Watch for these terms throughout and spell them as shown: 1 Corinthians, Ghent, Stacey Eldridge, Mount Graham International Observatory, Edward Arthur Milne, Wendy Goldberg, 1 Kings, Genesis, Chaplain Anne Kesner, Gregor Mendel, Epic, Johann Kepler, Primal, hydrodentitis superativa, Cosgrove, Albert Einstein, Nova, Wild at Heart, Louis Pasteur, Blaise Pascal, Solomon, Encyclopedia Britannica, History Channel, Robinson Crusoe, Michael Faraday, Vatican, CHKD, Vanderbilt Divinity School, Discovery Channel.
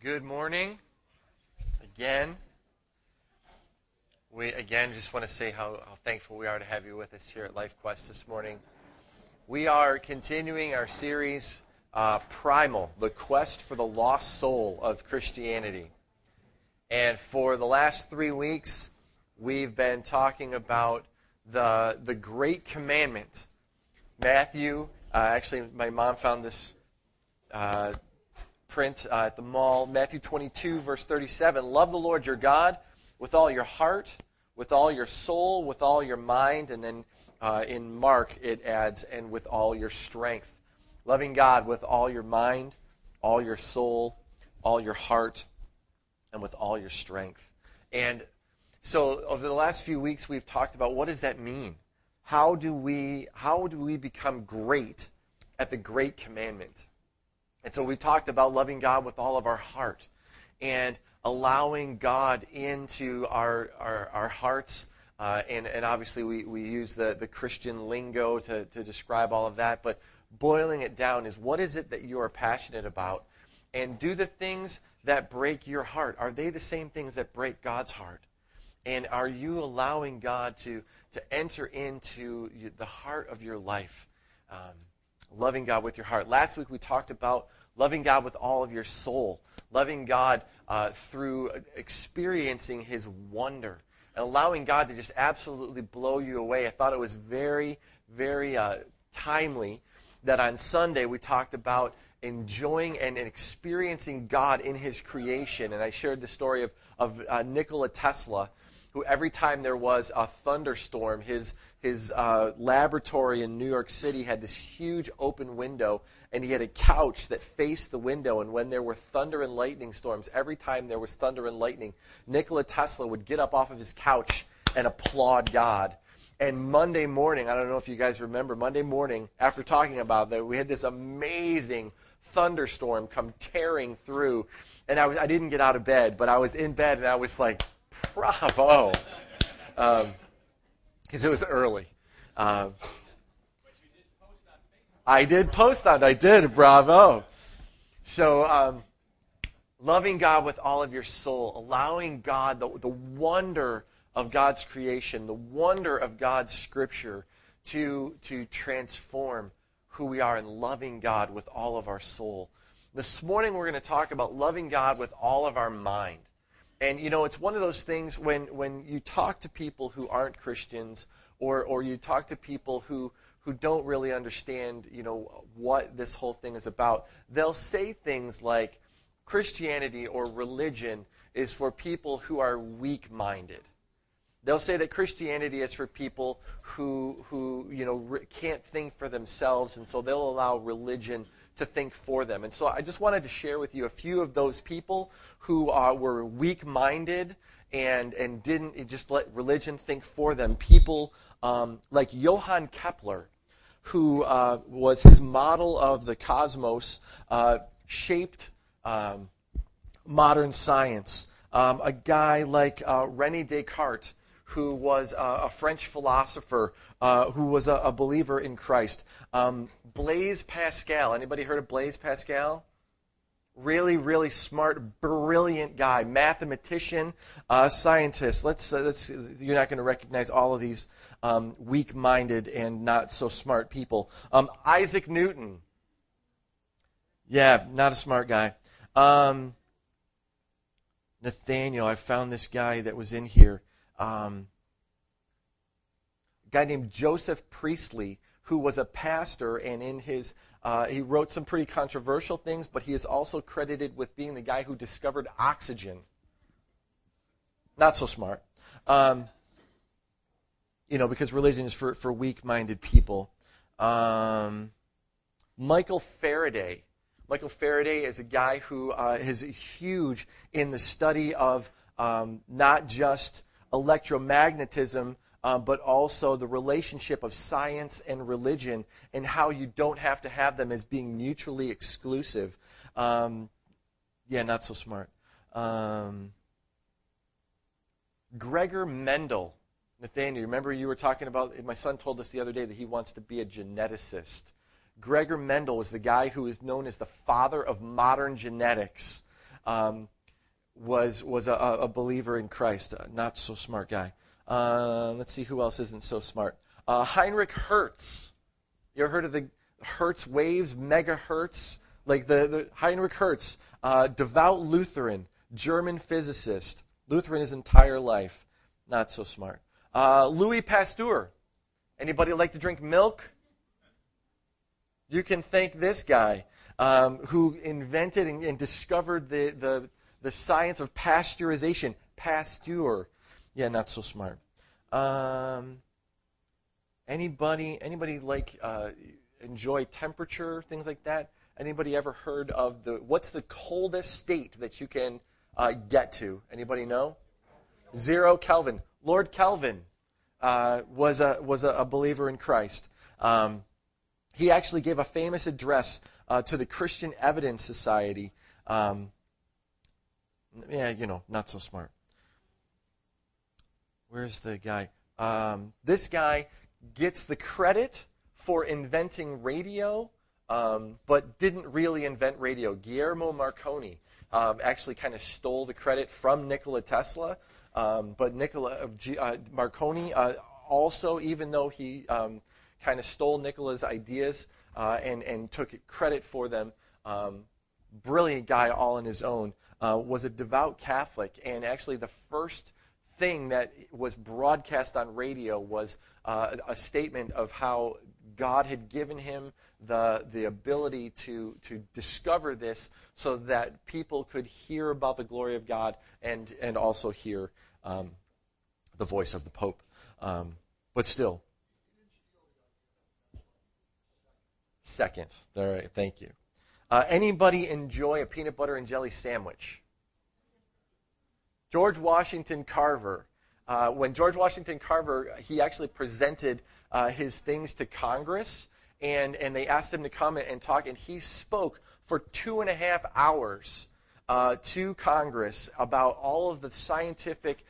Good morning. Again, we just want to say how thankful we are to have you with us here at LifeQuest this morning. We are continuing our series, Primal, the quest for the lost soul of Christianity. And for the last 3 weeks, we've been talking about the great commandment. Matthew, actually, my mom found this print at the mall, Matthew 22, verse 37. Love the Lord your God with all your heart, with all your soul, with all your mind. And then in Mark, it adds, and with all your strength. Loving God with all your mind, all your soul, all your heart, and with all your strength. And so over the last few weeks, we've talked about what does that mean? How do we become great at the great commandment? And so we talked about loving God with all of our heart and allowing God into our hearts. And obviously we use the Christian lingo to describe all of that. But boiling it down is, what is it that you are passionate about? And do the things that break your heart, are they the same things that break God's heart? And are you allowing God to enter into the heart of your life? Loving God with your heart. Last week we talked about loving God with all of your soul, loving God through experiencing his wonder, and allowing God to just absolutely blow you away. I thought it was very, very timely that on Sunday we talked about enjoying and experiencing God in his creation. And I shared the story of Nikola Tesla, who every time there was a thunderstorm, his laboratory in New York City had this huge open window, and he had a couch that faced the window. And when there were thunder and lightning storms, every time there was thunder and lightning, Nikola Tesla would get up off of his couch and applaud God. And Monday morning, I don't know if you guys remember, Monday morning, after talking about that, we had this amazing thunderstorm come tearing through. And I didn't get out of bed, but I was in bed, and I was like, bravo. Because it was early. But you did post on Facebook. I did, bravo. So loving God with all of your soul, allowing God, the wonder of God's creation, the wonder of God's scripture to transform who we are, and loving God with all of our soul. This morning we're going to talk about loving God with all of our mind. And, you know, it's one of those things when you talk to people who aren't Christians or you talk to people who don't really understand, you know, what this whole thing is about, they'll say things like Christianity or religion is for people who are weak-minded. They'll say that Christianity is for people who you know, can't think for themselves, and so they'll allow religion to think for them. And so I just wanted to share with you a few of those people who were weak-minded and didn't just let religion think for them. People like Johann Kepler, who was his model of the cosmos, shaped modern science. A guy like René Descartes, who was a French philosopher, who was a believer in Christ. Blaise Pascal. Anybody heard of Blaise Pascal? Really, really smart, brilliant guy, mathematician, scientist. Let's. You're not going to recognize all of these weak-minded and not so smart people. Isaac Newton. Yeah, not a smart guy. Nathaniel. I found this guy that was in here. A guy named Joseph Priestley, who was a pastor, and in his he wrote some pretty controversial things, but he is also credited with being the guy who discovered oxygen. Not so smart. You know, because religion is for weak-minded people. Michael Faraday. Michael Faraday is a guy who is huge in the study of not just electromagnetism, but also the relationship of science and religion, and how you don't have to have them as being mutually exclusive. Yeah, not so smart. Gregor Mendel. Nathaniel, remember you were talking about, my son told us the other day that he wants to be a geneticist. Gregor Mendel was the guy who is known as the father of modern genetics. was a believer in Christ, a not-so-smart guy. Let's see who else isn't so smart. Heinrich Hertz. You ever heard of the Hertz waves, megahertz? Like the Heinrich Hertz, devout Lutheran, German physicist. Lutheran his entire life. Not so smart. Louis Pasteur. Anybody like to drink milk? You can thank this guy who invented and discovered the science of pasteurization. Pasteur. Yeah, not so smart. Anybody like enjoy temperature, things like that? Anybody ever heard of what's the coldest state that you can get to? Anybody know? 0 Kelvin. Lord Kelvin was a believer in Christ. He actually gave a famous address to the Christian Evidence Society. Not so smart. Where's the guy? This guy gets the credit for inventing radio, but didn't really invent radio. Guillermo Marconi actually kind of stole the credit from Nikola Tesla, but Marconi also, even though he kind of stole Nikola's ideas and took credit for them, brilliant guy all on his own, was a devout Catholic, and actually the first thing that was broadcast on radio was a statement of how God had given him the ability to discover this so that people could hear about the glory of God and also hear the voice of the Pope. But still. Second. All right, thank you. Anybody enjoy a peanut butter and jelly sandwich? George Washington Carver. When George Washington Carver, he actually presented his things to Congress, and they asked him to come and talk, and he spoke for 2.5 hours to Congress about all of the scientific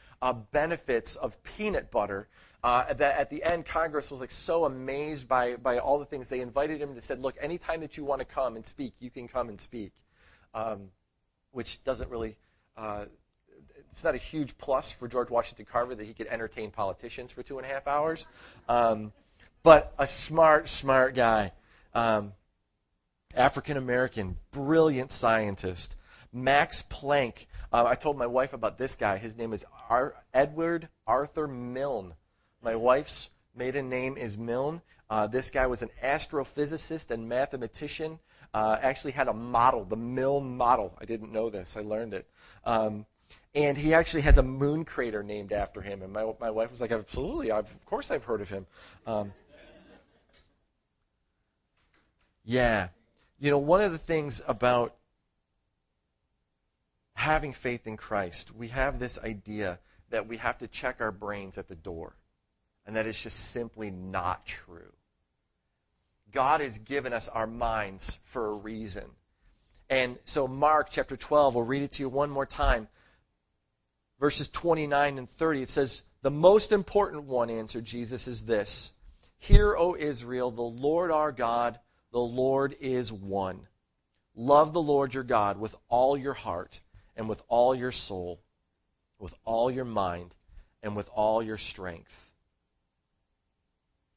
benefits of peanut butter. That at the end, Congress was like so amazed by all the things. They invited him and said, look, anytime that you want to come and speak, you can come and speak, which doesn't really... It's not a huge plus for George Washington Carver that he could entertain politicians for 2.5 hours. But a smart guy. African-American, brilliant scientist. Max Planck. I told my wife about this guy. His name is Edward Arthur Milne. My wife's maiden name is Milne. This guy was an astrophysicist and mathematician. Actually had a model, the Milne model. I didn't know this. I learned it. And he actually has a moon crater named after him. And my wife was like, absolutely, of course I've heard of him. Yeah. You know, one of the things about having faith in Christ, we have this idea that we have to check our brains at the door. And that is just simply not true. God has given us our minds for a reason. And so Mark chapter 12, we'll read it to you one more time. Verses 29 and 30, it says, "The most important one," answered Jesus, "is this. Hear, O Israel, the Lord our God, the Lord is one. Love the Lord your God with all your heart and with all your soul, with all your mind, and with all your strength."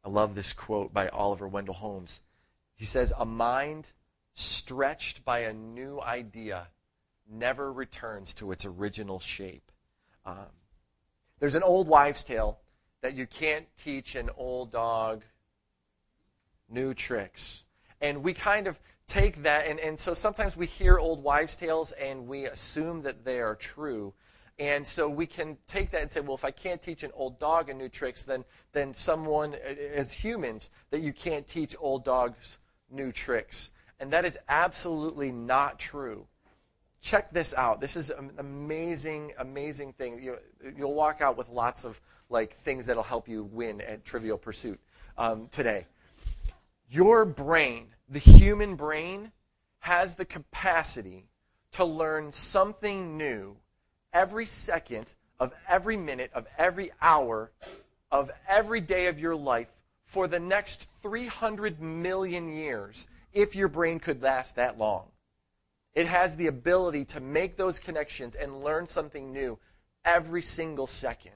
I love this quote by Oliver Wendell Holmes. He says, "A mind stretched by a new idea never returns to its original shape." There's an old wives' tale that you can't teach an old dog new tricks. And we kind of take that, and so sometimes we hear old wives' tales and we assume that they are true. And so we can take that and say, well, if I can't teach an old dog a new tricks, then someone, as humans, that you can't teach old dogs new tricks. And that is absolutely not true. Check this out. This is an amazing, amazing thing. You'll walk out with lots of like things that'll help you win at Trivial Pursuit today. Your brain, the human brain, has the capacity to learn something new every second of every minute of every hour of every day of your life for the next 300 million years if your brain could last that long. It has the ability to make those connections and learn something new every single second.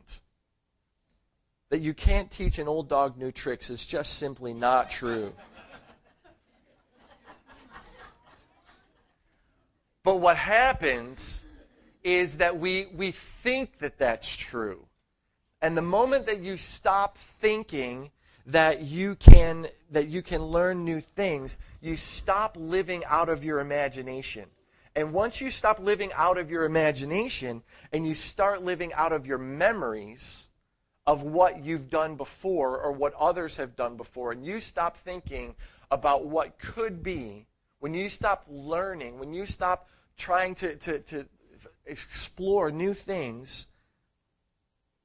That you can't teach an old dog new tricks is just simply not true. But what happens is that we think that that's true. And the moment that you stop thinking that you can learn new things, you stop living out of your imagination. And once you stop living out of your imagination and you start living out of your memories of what you've done before or what others have done before, and you stop thinking about what could be, when you stop learning, when you stop trying to explore new things,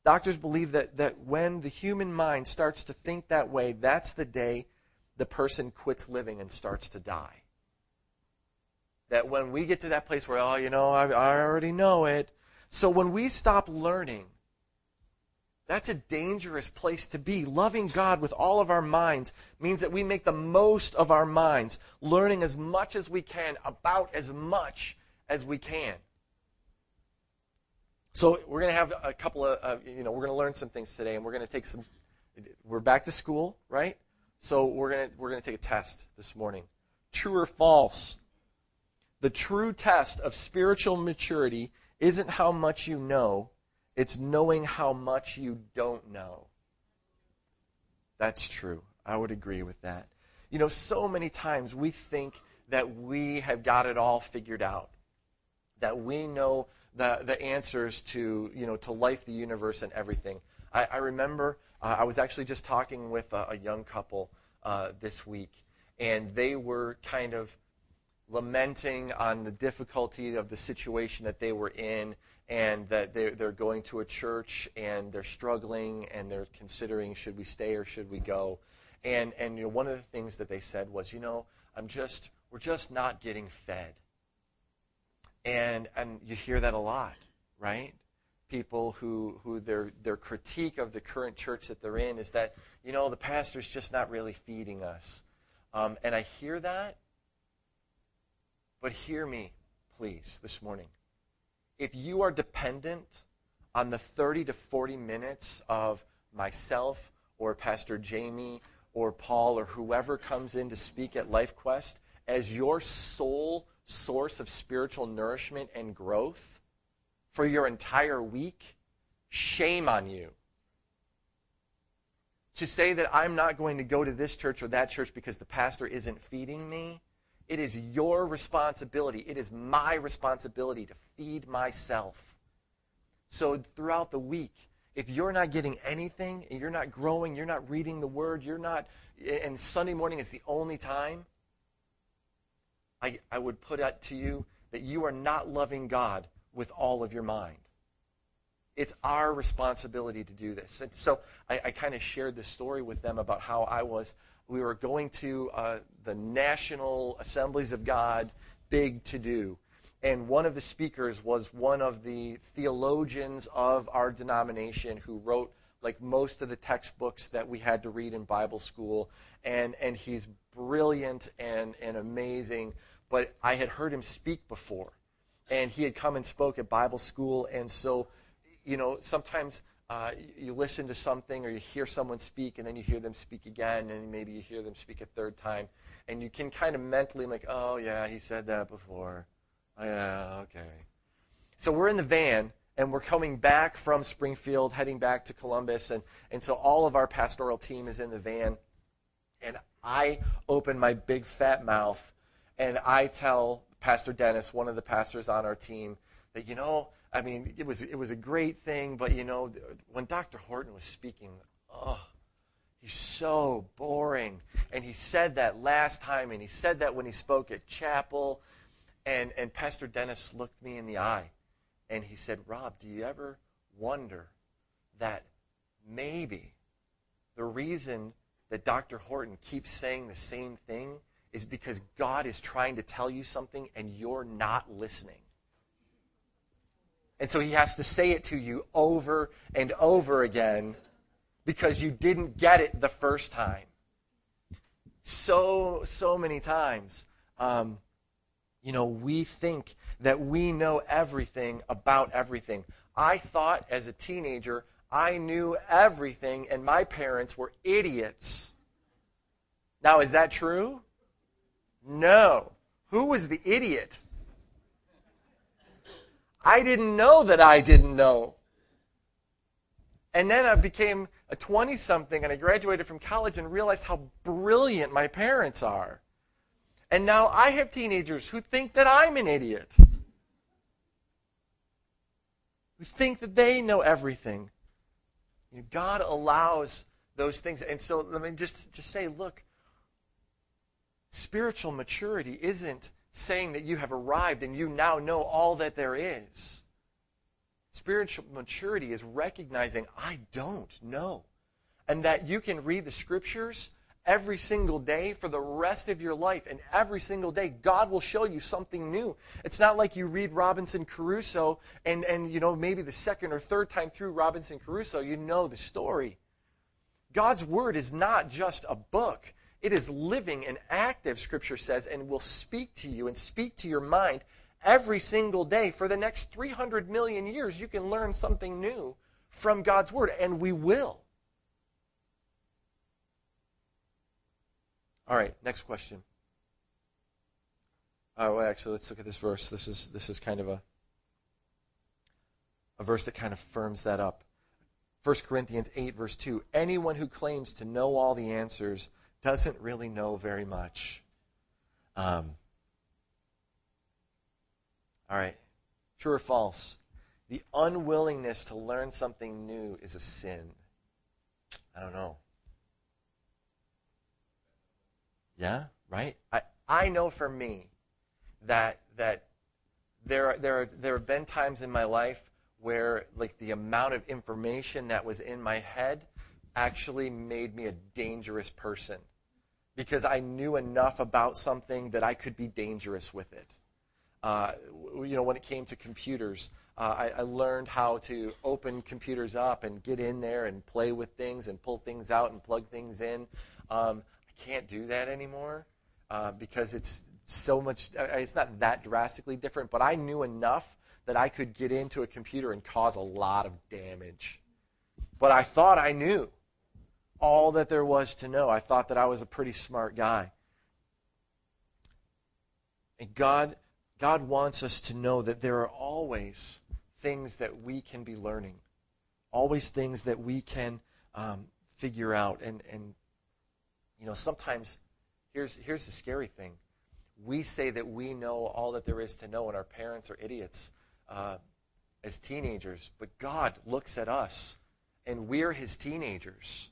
doctors believe that when the human mind starts to think that way, that's the day the person quits living and starts to die. That when we get to that place where, I already know it. So when we stop learning, that's a dangerous place to be. Loving God with all of our minds means that we make the most of our minds, learning as much as we can, about as much as we can. So we're going to have a couple of, we're going to learn some things today, and we're going to take some, we're back to school, right? So we're going to take a test this morning. True or false? The true test of spiritual maturity isn't how much you know, it's knowing how much you don't know. That's true. I would agree with that. So many times we think that we have got it all figured out, that we know the answers to to life, the universe, and everything. I remember I was actually just talking with a young couple this week, and they were kind of lamenting on the difficulty of the situation that they were in, and that they're going to a church and they're struggling and they're considering, should we stay or should we go? And one of the things that they said was, we're just not getting fed. And you hear that a lot, right? People who their critique of the current church that they're in is that, the pastor's just not really feeding us. And I hear that, but hear me, please, this morning. If you are dependent on the 30 to 40 minutes of myself or Pastor Jamie or Paul or whoever comes in to speak at LifeQuest as your sole source of spiritual nourishment and growth for your entire week, shame on you. To say that I'm not going to go to this church or that church because the pastor isn't feeding me, it is your responsibility. It is my responsibility to feed myself. So throughout the week, if you're not getting anything, and you're not growing, you're not reading the Word, and Sunday morning is the only time, I would put out to you that you are not loving God with all of your mind. It's our responsibility to do this. And so I kind of shared this story with them about how we were going to the National Assemblies of God, big to-do. And one of the speakers was one of the theologians of our denomination who wrote like most of the textbooks that we had to read in Bible school. And he's brilliant and amazing. But I had heard him speak before. And he had come and spoke at Bible school. And so, sometimes... you listen to something or you hear someone speak and then you hear them speak again and maybe you hear them speak a third time and you can kind of mentally like, oh yeah, he said that before. Oh, yeah, okay. So we're in the van and we're coming back from Springfield, heading back to Columbus, and so all of our pastoral team is in the van, and I open my big fat mouth and I tell Pastor Dennis, one of the pastors on our team, that it was a great thing, but when Dr. Horton was speaking, he's so boring. And he said that last time, and he said that when he spoke at chapel. And Pastor Dennis looked me in the eye, and he said, Rob, do you ever wonder that maybe the reason that Dr. Horton keeps saying the same thing is because God is trying to tell you something and you're not listening? And so he has to say it to you over and over again because you didn't get it the first time. So many times You know, we think that we know everything about everything. I thought as a teenager I knew everything and my parents were idiots. Now, is that true? No. Who was the idiot? I didn't know that I didn't know. And then I became a 20-something and I graduated from college and realized how brilliant my parents are. And now I have teenagers who think that I'm an idiot, who think that they know everything. You know, God allows those things. And so let me just say, look, spiritual maturity isn't saying that you have arrived and you now know all that there is. Spiritual maturity is recognizing, I don't know. And that you can read the scriptures every single day for the rest of your life. And every single day, God will show you something new. It's not like you read Robinson Crusoe and you know, maybe the second or third time through Robinson Crusoe, you know the story. God's word is not just a book. It is living and active, Scripture says, and will speak to you and speak to your mind every single day. For the next 300 million years, you can learn something new from God's word, and we will. All right, next question. Oh, well, actually, let's look at this verse. This is kind of a verse that kind of firms that up. 1 Corinthians 8, verse 2. Anyone who claims to know all the answers doesn't really know very much. All right, true or false? The unwillingness to learn something new is a sin. I don't know. Yeah, right? I know for me that there have been times in my life where like the amount of information that was in my head actually made me a dangerous person because I knew enough about something that I could be dangerous with it. You know, when it came to computers, I learned how to open computers up and get in there and play with things and pull things out and plug things in. Can't do that anymore because it's so much, it's not that drastically different, but I knew enough that I could get into a computer and cause a lot of damage. But I thought I knew all that there was to know. I thought that I was a pretty smart guy. And God wants us to know that there are always things that we can be learning, always things that we can figure out and you know, sometimes, here's the scary thing. We say that we know all that there is to know, and our parents are idiots as teenagers. But God looks at us, and we're his teenagers.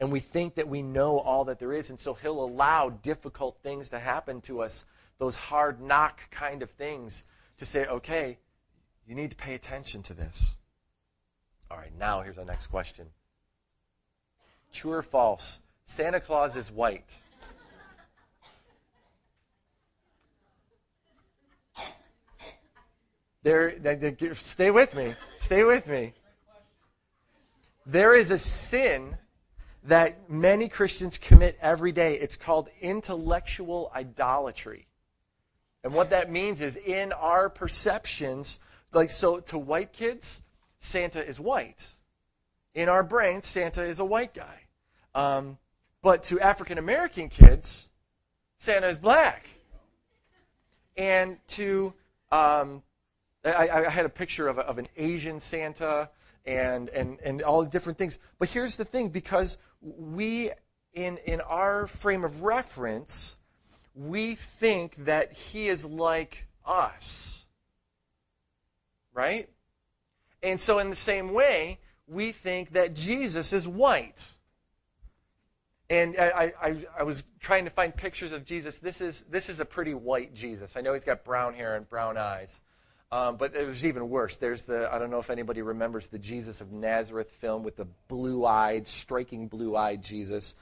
And we think that we know all that there is, and so he'll allow difficult things to happen to us, those hard knock kind of things, to say, okay, you need to pay attention to this. All right, now here's our next question. True or false? Santa Claus is white. Stay with me. Stay with me. There is a sin that many Christians commit every day. It's called intellectual idolatry. And what that means is in our perceptions, like so to white kids, Santa is white. In our brains, Santa is a white guy. But to African-American kids, Santa is black. And to, I had a picture of an Asian Santa and all the different things. But here's the thing, because we, in our frame of reference, we think that he is like us, right? And so in the same way, we think that Jesus is white. And I was trying to find pictures of Jesus. This is a pretty white Jesus. I know he's got brown hair and brown eyes. But it was even worse. There's I don't know if anybody remembers the Jesus of Nazareth film with the blue-eyed, striking blue-eyed Jesus.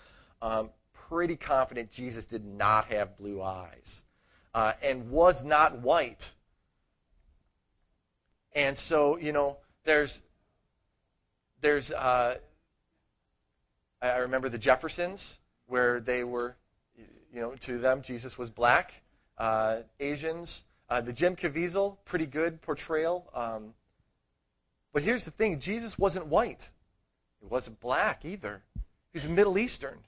Pretty confident Jesus did not have blue eyes and was not white. And so, you know, I remember the Jeffersons, where they were, you know, to them, Jesus was black. Asians. The Jim Caviezel, pretty good portrayal. But here's the thing. Jesus wasn't white. He wasn't black either. He was Middle Eastern.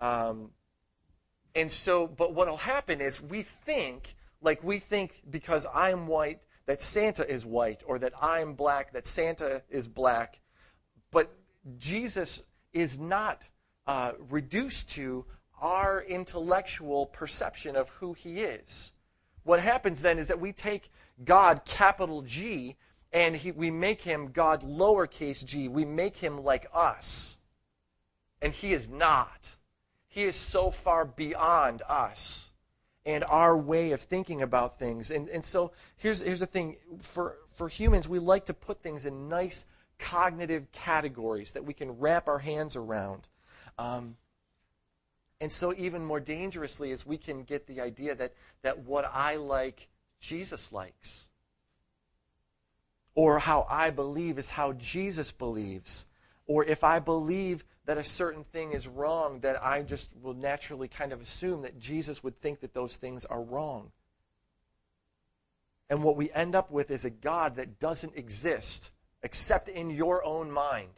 And so, but what will happen is we think because I'm white that Santa is white, or that I'm black that Santa is black. But Jesus is not reduced to our intellectual perception of who he is. What happens then is that we take God, capital G, and we make him God, lowercase g. We make him like us. And he is not. He is so far beyond us and our way of thinking about things. And so here's the thing. For humans, we like to put things in nice cognitive categories that we can wrap our hands around. And so even more dangerously is we can get the idea that what I like, Jesus likes. Or how I believe is how Jesus believes. Or if I believe that a certain thing is wrong, then I just will naturally kind of assume that Jesus would think that those things are wrong. And what we end up with is a God that doesn't exist except in your own mind.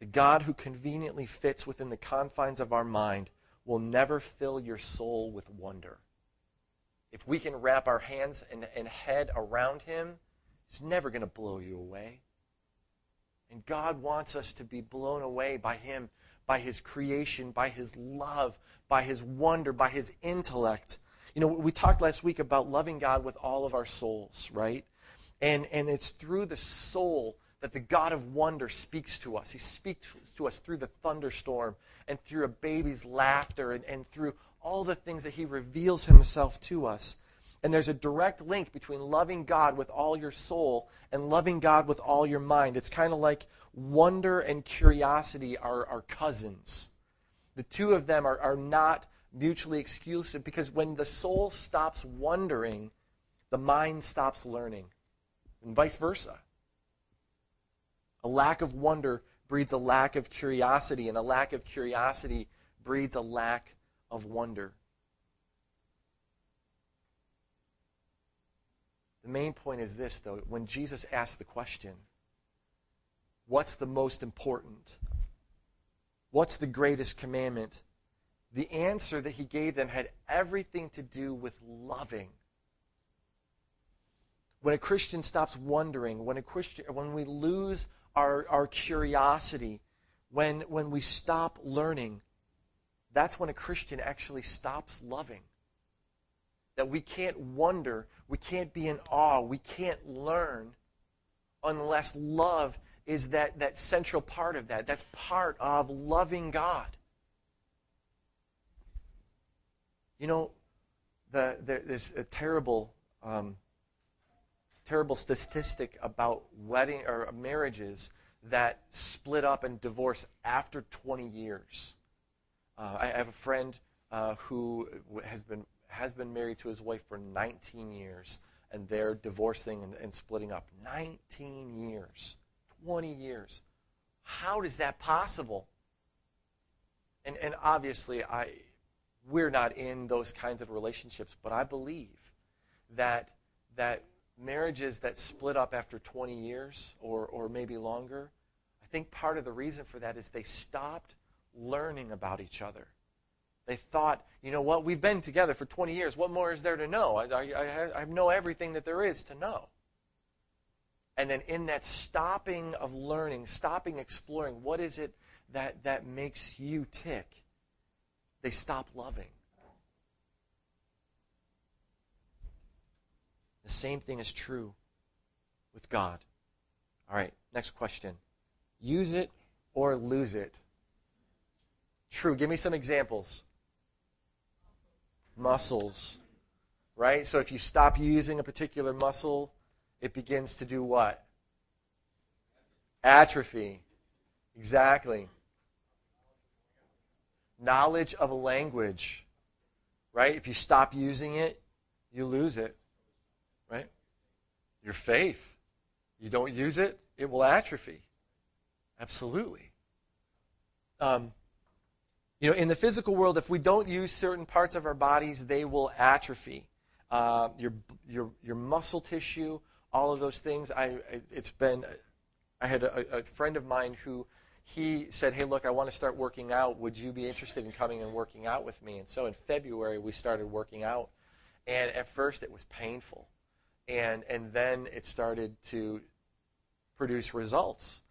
The God who conveniently fits within the confines of our mind will never fill your soul with wonder. If we can wrap our hands and head around him, it's never going to blow you away. And God wants us to be blown away by him, by his creation, by his love, by his wonder, by his intellect. You know, we talked last week about loving God with all of our souls, right? And it's through the soul that the God of wonder speaks to us. He speaks to us through the thunderstorm and through a baby's laughter and through all the things that he reveals himself to us. And there's a direct link between loving God with all your soul and loving God with all your mind. It's kind of like wonder and curiosity are cousins. The two of them are not mutually exclusive, because when the soul stops wondering, the mind stops learning, and vice versa. A lack of wonder breeds a lack of curiosity, and a lack of curiosity breeds a lack of wonder. The main point is this, though. When Jesus asked the question, what's the most important? What's the greatest commandment? The answer that he gave them had everything to do with loving. When a Christian stops wondering, when we lose our curiosity, when we stop learning, that's when a Christian actually stops loving. That we can't wonder, we can't be in awe, we can't learn unless love is that central part of that. That's part of loving God. You know, there's a terrible statistic about wedding or marriages that split up and divorce after 20 years. I have a friend who has been married to his wife for 19 years, and they're divorcing and splitting up. 19 years, 20 years. How is that possible? And obviously, we're not in those kinds of relationships, but I believe that marriages that split up after 20 years or maybe longer, I think part of the reason for that is they stopped learning about each other. They thought, you know what, we've been together for 20 years. What more is there to know? I know everything that there is to know. And then in that stopping of learning, stopping exploring, what is it that makes you tick? They stop loving. The same thing is true with God. All right, next question. Use it or lose it? True. Give me some examples. Muscles. Right? So if you stop using a particular muscle, it begins to do what? Atrophy. Exactly. Knowledge of a language. Right? If you stop using it, you lose it. Right? Your faith. You don't use it, it will atrophy. Absolutely. You know, in the physical world, if we don't use certain parts of our bodies, they will atrophy. Your muscle tissue, all of those things. I had a friend of mine who he said, "Hey, look, I want to start working out. Would you be interested in coming and working out with me?" And so in February we started working out, and at first it was painful, and then it started to produce results,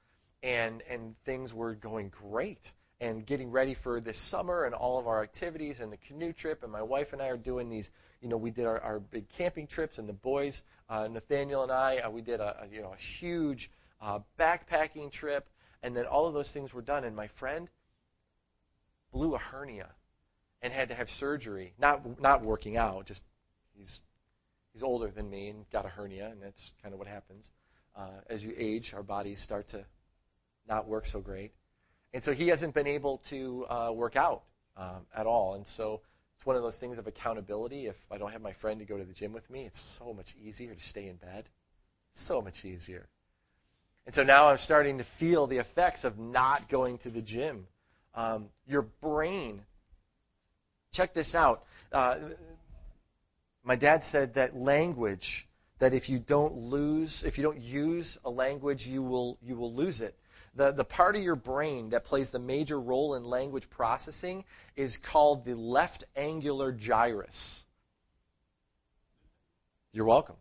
and things were going great. And getting ready for this summer and all of our activities and the canoe trip, and my wife and I are doing these. You know, we did our big camping trips, and the boys, Nathaniel and I, we did a huge backpacking trip, and then all of those things were done. And my friend blew a hernia and had to have surgery. Not working out, just he's older than me and got a hernia, and that's kind of what happens as you age. Our bodies start to not work so great. And so he hasn't been able to work out at all. And so it's one of those things of accountability. If I don't have my friend to go to the gym with me, it's so much easier to stay in bed. So much easier. And so now I'm starting to feel the effects of not going to the gym. Your brain, check this out. My dad said that language, that if you don't use a language, you will lose it. The part of your brain that plays the major role in language processing is called the left angular gyrus. You're welcome.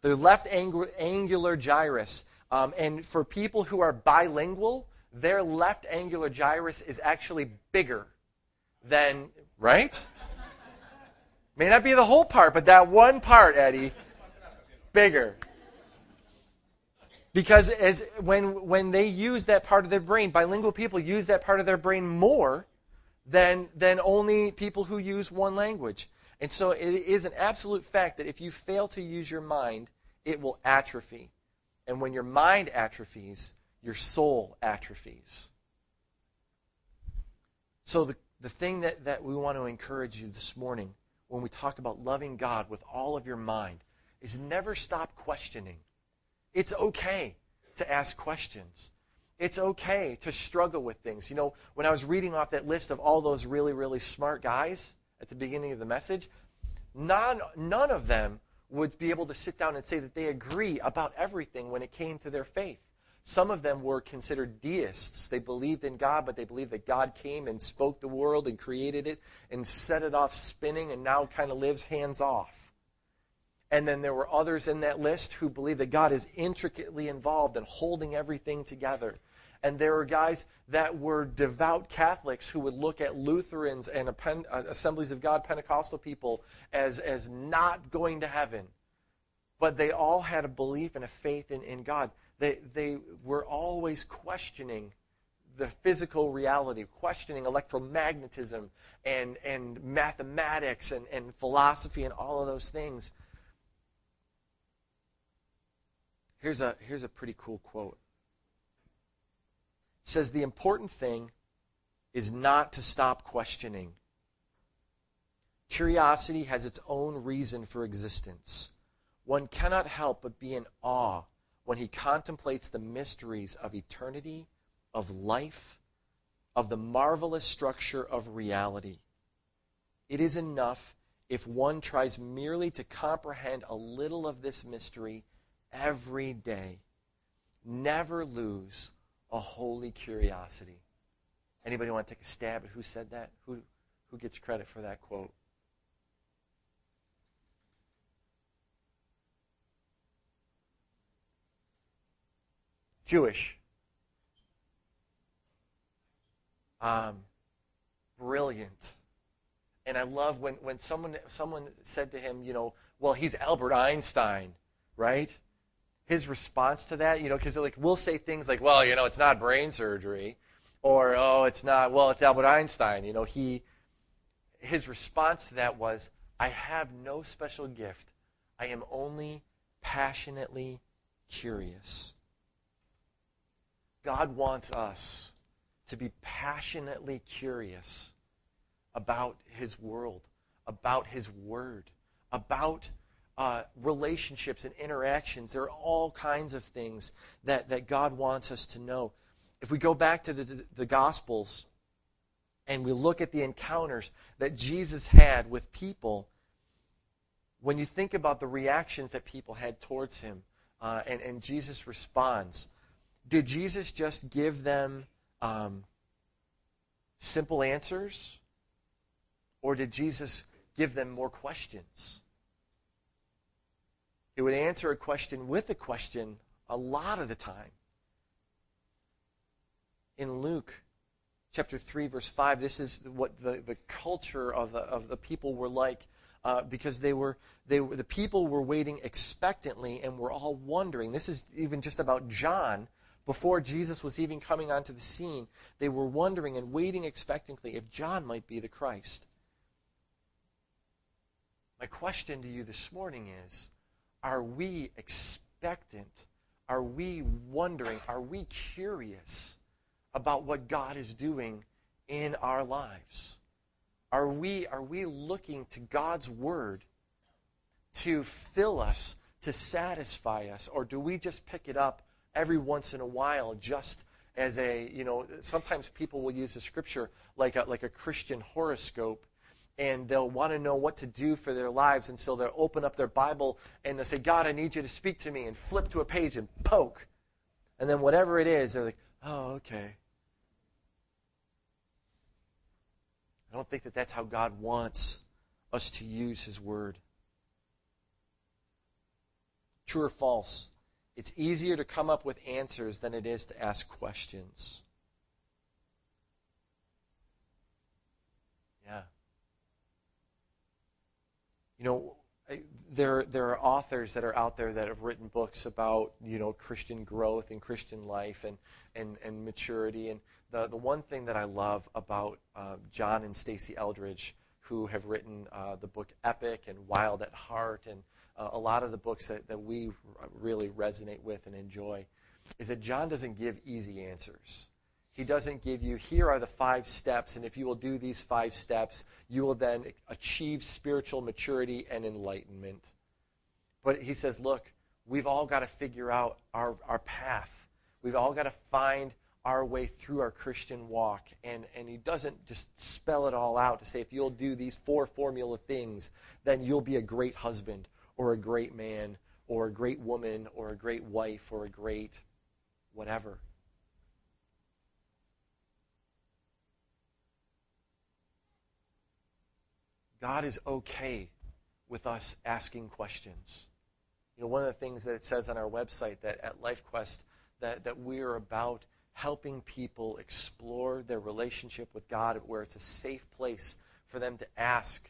The left angular gyrus. And for people who are bilingual, their left angular gyrus is actually bigger than, right? May not be the whole part, but that one part, Eddie, bigger. Because when they use that part of their brain, bilingual people use that part of their brain more than only people who use one language. And so it is an absolute fact that if you fail to use your mind, it will atrophy. And when your mind atrophies, your soul atrophies. So the thing that we want to encourage you this morning when we talk about loving God with all of your mind is never stop questioning. It's okay to ask questions. It's okay to struggle with things. You know, when I was reading off that list of all those really, really smart guys at the beginning of the message, none of them would be able to sit down and say that they agree about everything when it came to their faith. Some of them were considered deists. They believed in God, but they believed that God came and spoke the world and created it and set it off spinning and now kind of lives hands off. And then there were others in that list who believe that God is intricately involved in holding everything together. And there were guys that were devout Catholics who would look at Lutherans and Assemblies of God Pentecostal people as not going to heaven. But they all had a belief and a faith in God. They were always questioning the physical reality, questioning electromagnetism and mathematics and philosophy and all of those things. Here's a pretty cool quote. It says, "The important thing is not to stop questioning. Curiosity has its own reason for existence. One cannot help but be in awe when he contemplates the mysteries of eternity, of life, of the marvelous structure of reality. It is enough if one tries merely to comprehend a little of this mystery every day. Never lose a holy curiosity." Anybody want to take a stab at who said that? Who gets credit for that quote? Jewish. Brilliant. And I love when someone said to him, you know, well, he's Albert Einstein, right? His response to that, you know, because like we'll say things like, well, you know, it's not brain surgery, or oh, it's not, well, it's Albert Einstein. You know, his response to that was, "I have no special gift. I am only passionately curious." God wants us to be passionately curious about His world, about His Word, about relationships and interactions. There are all kinds of things that God wants us to know. If we go back to the Gospels, and we look at the encounters that Jesus had with people, when you think about the reactions that people had towards him and Jesus' response, did Jesus just give them simple answers? Or did Jesus give them more questions? He would answer a question with a question a lot of the time. In Luke chapter 3, verse 5, this is what the culture of the people were like, because the people were waiting expectantly and were all wondering. This is even just about John. Before Jesus was even coming onto the scene, they were wondering and waiting expectantly if John might be the Christ. My question to you this morning is, are we expectant? Are we wondering? Are we curious about what God is doing in our lives? Are we looking to God's word to fill us, to satisfy us, or do we just pick it up every once in a while, just as a, sometimes people will use the scripture like a Christian horoscope, and they'll want to know what to do for their lives, and so they'll open up their Bible and they'll say, God, I need you to speak to me, and flip to a page and poke. And then whatever it is, they're like, oh, okay. I don't think that that's how God wants us to use his word. True or false? It's easier to come up with answers than it is to ask questions. Yeah. There are authors that are out there that have written books about, Christian growth and Christian life and maturity. And the one thing that I love about John and Stacey Eldridge, who have written the book Epic and Wild at Heart, and a lot of the books that we really resonate with and enjoy, is that John doesn't give easy answers. He doesn't give you, here are the 5 steps, and if you will do these 5 steps, you will then achieve spiritual maturity and enlightenment. But he says, look, we've all got to figure out our path. We've all got to find our way through our Christian walk. And he doesn't just spell it all out to say, if you'll do these 4 formula things, then you'll be a great husband, or a great man, or a great woman, or a great wife, or a great whatever. God is okay with us asking questions. One of the things that it says on our website, that at LifeQuest, that we are about helping people explore their relationship with God, where it's a safe place for them to ask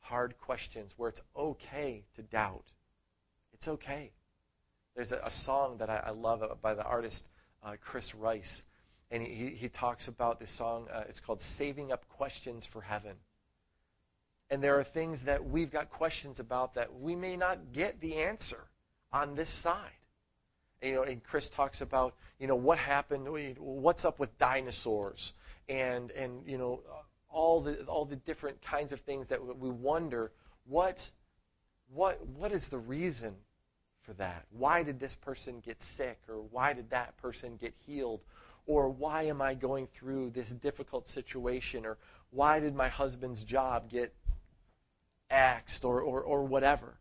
hard questions, where it's okay to doubt. It's okay. There's a song that I love by the artist Chris Rice, and he talks about this song. It's called Saving Up Questions for Heaven. And there are things that we've got questions about that we may not get the answer on this side. And Chris talks about, what happened, what's up with dinosaurs, and all the different kinds of things that we wonder, what is the reason for that? Why did this person get sick, or why did that person get healed, or why am I going through this difficult situation, or why did my husband's job get axed, or whatever?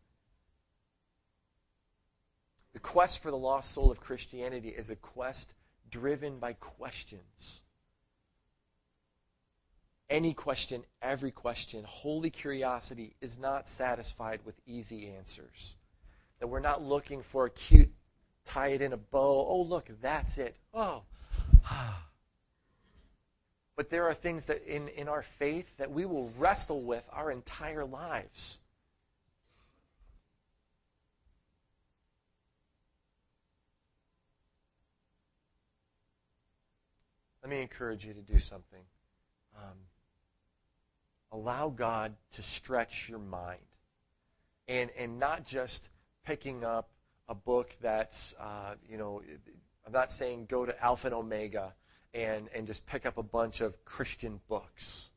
The quest for the lost soul of Christianity is a quest driven by questions. Any question, every question, holy curiosity is not satisfied with easy answers. That we're not looking for a cute, tie it in a bow, oh look, that's it, oh. But there are things that in our faith that we will wrestle with our entire lives. Let me encourage you to do something. Allow God to stretch your mind, and not just picking up a book that's, I'm not saying go to Alpha and Omega and just pick up a bunch of Christian books.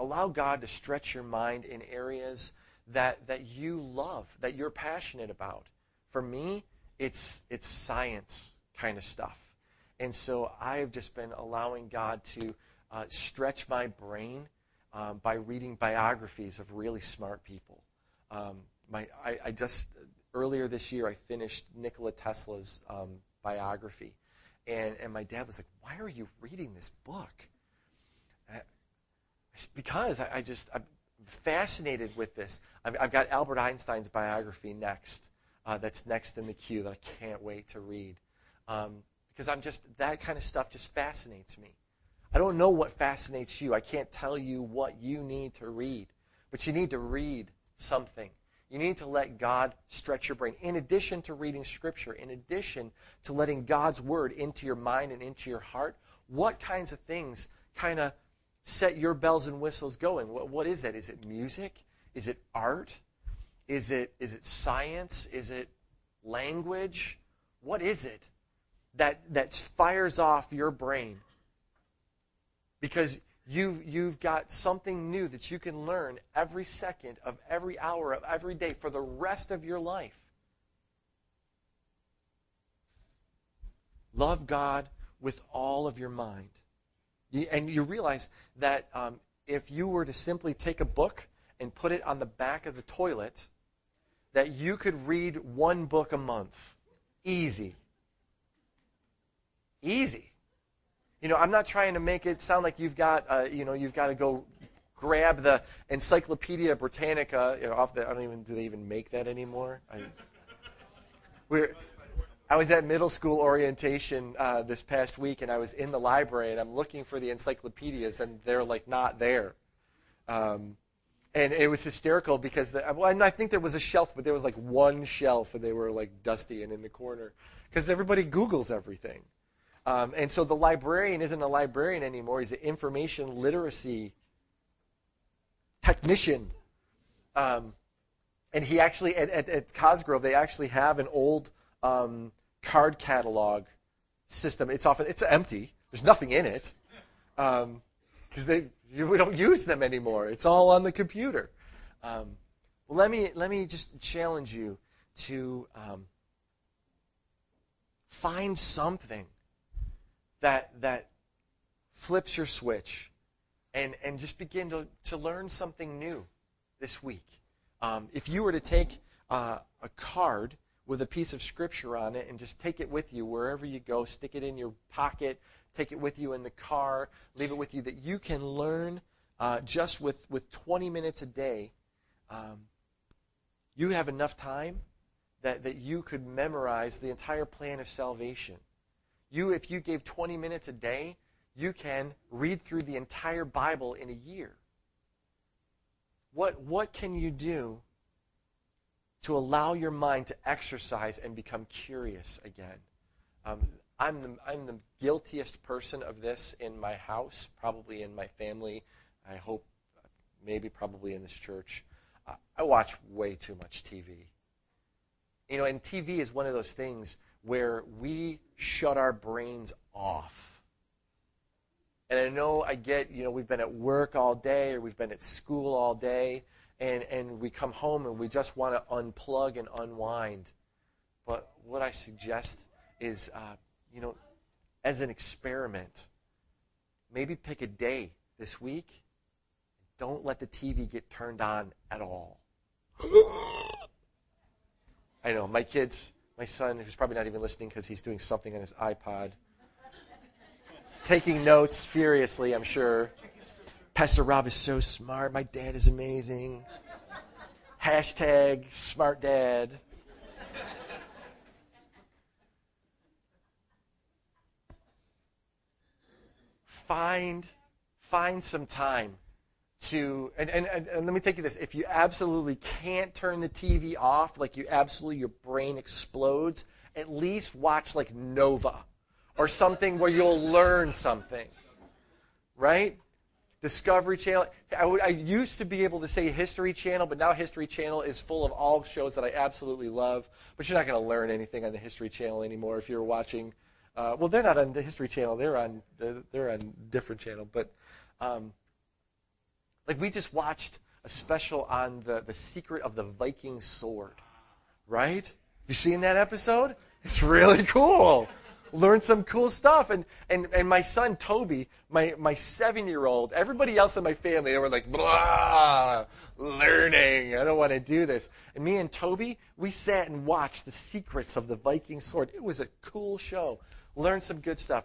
Allow God to stretch your mind in areas that you love, that you're passionate about. For me, it's science kind of stuff. And so I've just been allowing God to stretch my brain by reading biographies of really smart people. Earlier this year, I finished Nikola Tesla's biography. And my dad was like, why are you reading this book? I'm fascinated with this. I've got Albert Einstein's biography next. That's next in the queue that I can't wait to read. Because that kind of stuff just fascinates me. I don't know what fascinates you. I can't tell you what you need to read. But you need to read something. You need to let God stretch your brain. In addition to reading Scripture, in addition to letting God's Word into your mind and into your heart, what kinds of things kind of set your bells and whistles going? What is that? Is it music? Is it art? Is it science? Is it language? What is it that fires off your brain? Because you've got something new that you can learn every second of every hour of every day for the rest of your life. Love God with all of your mind. And you realize that if you were to simply take a book and put it on the back of the toilet, that you could read one book a month. Easy. Easy. I'm not trying to make it sound like you've got to go grab the Encyclopedia Britannica off the. Do they even make that anymore? I was at middle school orientation this past week, and I was in the library, and I'm looking for the encyclopedias, and they're not there. And it was hysterical because I think there was a shelf, but there was one shelf, and they were dusty and in the corner because everybody Googles everything. And so the librarian isn't a librarian anymore. He's an information literacy technician. And he actually, at Cosgrove, they actually have an old card catalog system. It's empty. There's nothing in it. Because we don't use them anymore. It's all on the computer. Well, let me just challenge you to find something that flips your switch and just begin to learn something new this week. If you were to take a card with a piece of Scripture on it and just take it with you wherever you go, stick it in your pocket, take it with you in the car, leave it with you, that you can learn just with 20 minutes a day. You have enough time that you could memorize the entire plan of salvation. If you gave 20 minutes a day, you can read through the entire Bible in a year. What can you do to allow your mind to exercise and become curious again? I'm the guiltiest person of this in my house, probably in my family, I hope, maybe probably in this church. I watch way too much TV. And TV is one of those things where we shut our brains off. And I know I get, we've been at work all day or we've been at school all day, and we come home and we just want to unplug and unwind. But what I suggest is, as an experiment, maybe pick a day this week. Don't let the TV get turned on at all. I know, my son, who's probably not even listening because he's doing something on his iPod, taking notes furiously, I'm sure. Pastor Rob is so smart. My dad is amazing. #SmartDad. Find some time to, and let me take you this, if you absolutely can't turn the TV off, your brain explodes, at least watch Nova or something where you'll learn something, right? Discovery Channel. I used to be able to say History Channel, but now History Channel is full of all shows that I absolutely love, but you're not going to learn anything on the History Channel anymore if you're watching, well, they're not on the History Channel, they're on different channel, but we just watched a special on the secret of the Viking sword, right? You seen that episode? It's really cool. learn some cool stuff. And my son, Toby, my 7-year-old, everybody else in my family, they were like, blah, learning. I don't want to do this. And me and Toby, we sat and watched The Secrets of the Viking Sword. It was a cool show. Learn some good stuff.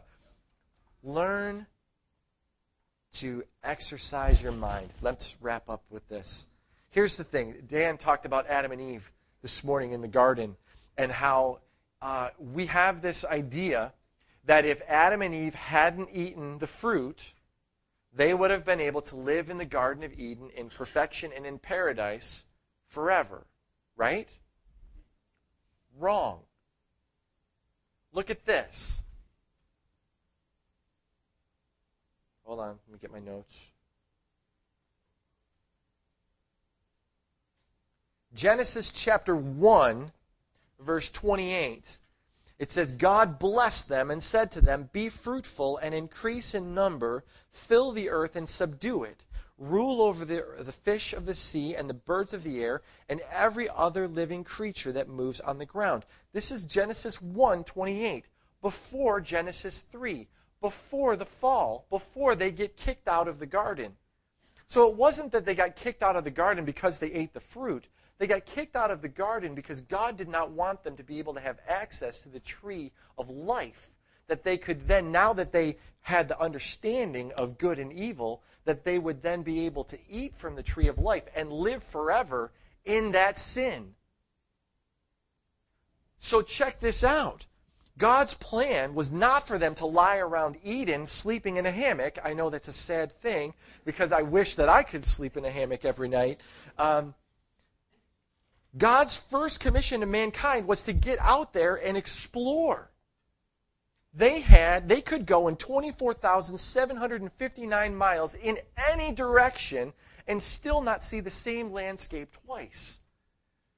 Learn to exercise your mind. Let's wrap up with this. Here's the thing. Dan talked about Adam and Eve this morning in the garden and how we have this idea that if Adam and Eve hadn't eaten the fruit, they would have been able to live in the Garden of Eden in perfection and in paradise forever. Right? Wrong. Look at this. Hold on, let me get my notes. Genesis chapter 1, verse 28. It says, God blessed them and said to them, be fruitful and increase in number, fill the earth and subdue it. Rule over the fish of the sea and the birds of the air and every other living creature that moves on the ground. This is Genesis 1:28, before Genesis 3. Before the fall, before they get kicked out of the garden. So it wasn't that they got kicked out of the garden because they ate the fruit. They got kicked out of the garden because God did not want them to be able to have access to the tree of life, that they could then, now that they had the understanding of good and evil, that they would then be able to eat from the tree of life and live forever in that sin. So check this out. God's plan was not for them to lie around Eden sleeping in a hammock. I know that's a sad thing because I wish that I could sleep in a hammock every night. God's first commission to mankind was to get out there and explore. They could go in 24,759 miles in any direction and still not see the same landscape twice.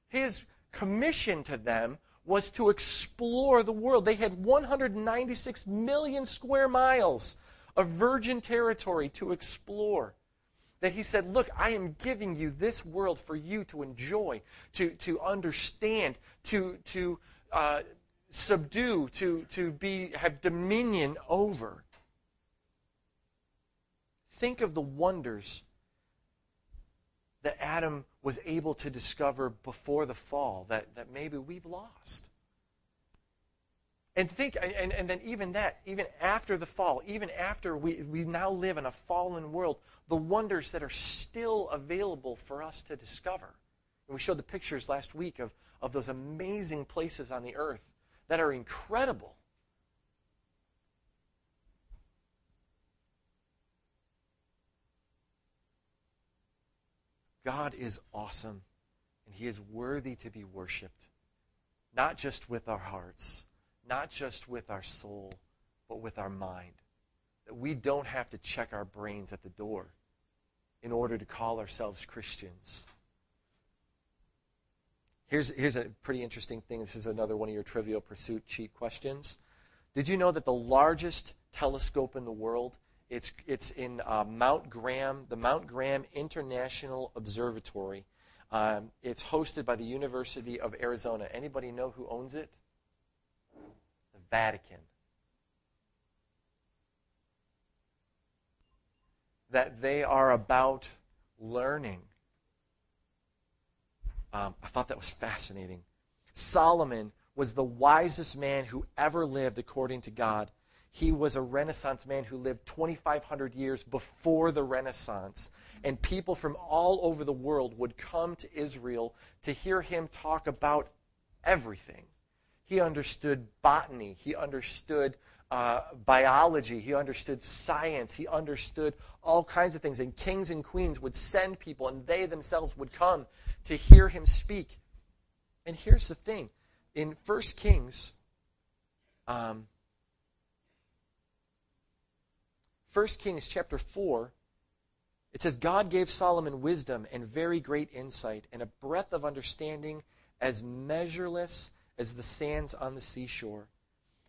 His commission to them was to explore the world. They had 196 million square miles of virgin territory to explore. That he said, look, I am giving you this world for you to enjoy, to understand, to subdue, to have dominion over. Think of the wonders that Adam was able to discover before the fall that maybe we've lost. And think, and then even after the fall, even after we now live in a fallen world, the wonders that are still available for us to discover. And we showed the pictures last week of those amazing places on the earth that are incredible. God is awesome, and he is worthy to be worshipped, not just with our hearts, not just with our soul, but with our mind. That we don't have to check our brains at the door in order to call ourselves Christians. Here's a pretty interesting thing. This is another one of your Trivial Pursuit cheat questions. Did you know that the largest telescope in the world, It's in Mount Graham, the Mount Graham International Observatory. It's hosted by the University of Arizona. Anybody know who owns it? The Vatican. That they are about learning. I thought that was fascinating. Solomon was the wisest man who ever lived according to God. He was a Renaissance man who lived 2,500 years before the Renaissance. And people from all over the world would come to Israel to hear him talk about everything. He understood botany. He understood biology. He understood science. He understood all kinds of things. And kings and queens would send people, and they themselves would come to hear him speak. And here's the thing. In 1 Kings... 1 Kings chapter 4, it says, God gave Solomon wisdom and very great insight and a breadth of understanding as measureless as the sands on the seashore.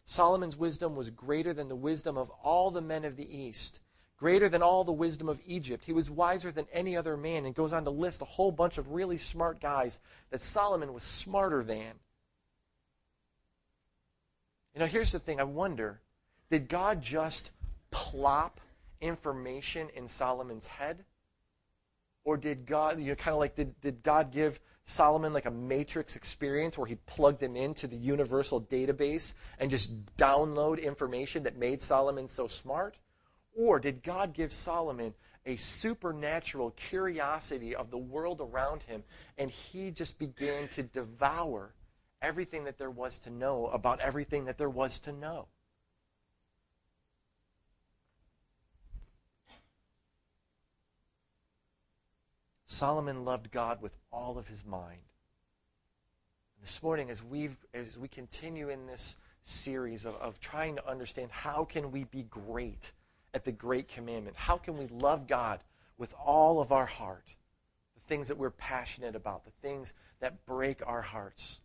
Solomon's wisdom was greater than the wisdom of all the men of the East, greater than all the wisdom of Egypt. He was wiser than any other man, and goes on to list a whole bunch of really smart guys that Solomon was smarter than. You know, here's the thing. I wonder, did God just plop information in Solomon's head? Or did God, you know, kind of like, did God give Solomon like a matrix experience where he plugged him into the universal database and just download information that made Solomon so smart? Or did God give Solomon a supernatural curiosity of the world around him, and he just began to devour everything that there was to know about everything that there was to know? Solomon loved God with all of his mind. This morning, as we continue in this series of trying to understand how can we be great at the great commandment, how can we love God with all of our heart, the things that we're passionate about, the things that break our hearts,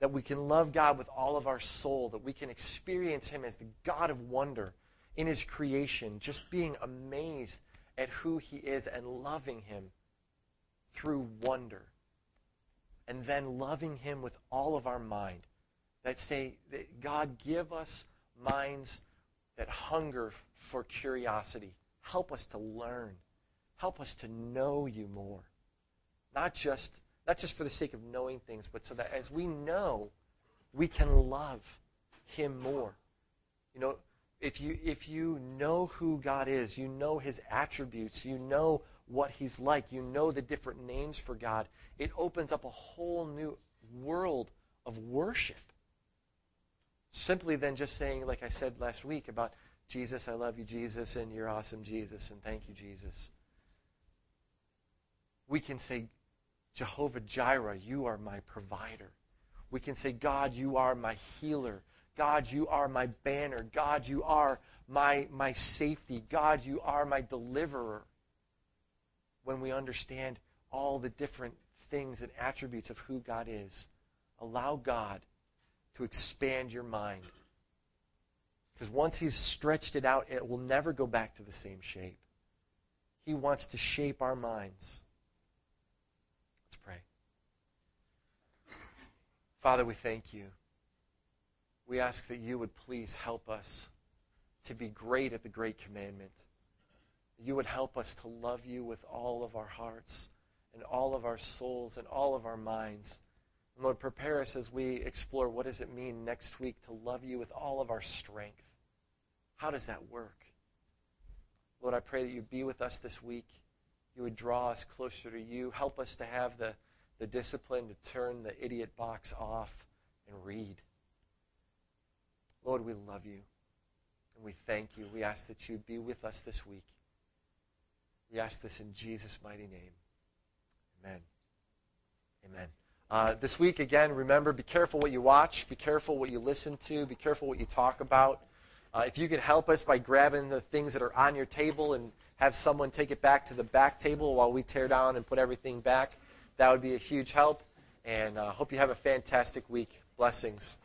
that we can love God with all of our soul, that we can experience him as the God of wonder in his creation, just being amazed at who he is and loving him through wonder. And then loving him with all of our mind. That say, that God, give us minds that hunger for curiosity. Help us to learn. Help us to know you more. Not just for the sake of knowing things, but so that as we know, we can love him more. You know, if you know who God is, you know his attributes, you know what he's like, you know the different names for God, it opens up a whole new world of worship. Simply than just saying, like I said last week, about Jesus, I love you, Jesus, and you're awesome, Jesus, and thank you, Jesus. We can say, Jehovah Jireh, you are my provider. We can say, God, you are my healer. God, you are my banner. God, you are my safety. God, you are my deliverer. When we understand all the different things and attributes of who God is, allow God to expand your mind. Because once he's stretched it out, it will never go back to the same shape. He wants to shape our minds. Let's pray. Father, we thank you. We ask that you would please help us to be great at the great commandment. You would help us to love you with all of our hearts and all of our souls and all of our minds. And Lord, prepare us as we explore what does it mean next week to love you with all of our strength. How does that work? Lord, I pray that you be with us this week. You would draw us closer to you. Help us to have the discipline to turn the idiot box off and read. Lord, we love you, and we thank you. We ask that you be with us this week. We ask this in Jesus' mighty name. Amen. Amen. This week, again, remember, be careful what you watch. Be careful what you listen to. Be careful what you talk about. If you could help us by grabbing the things that are on your table and have someone take it back to the back table while we tear down and put everything back, that would be a huge help. And I hope you have a fantastic week. Blessings.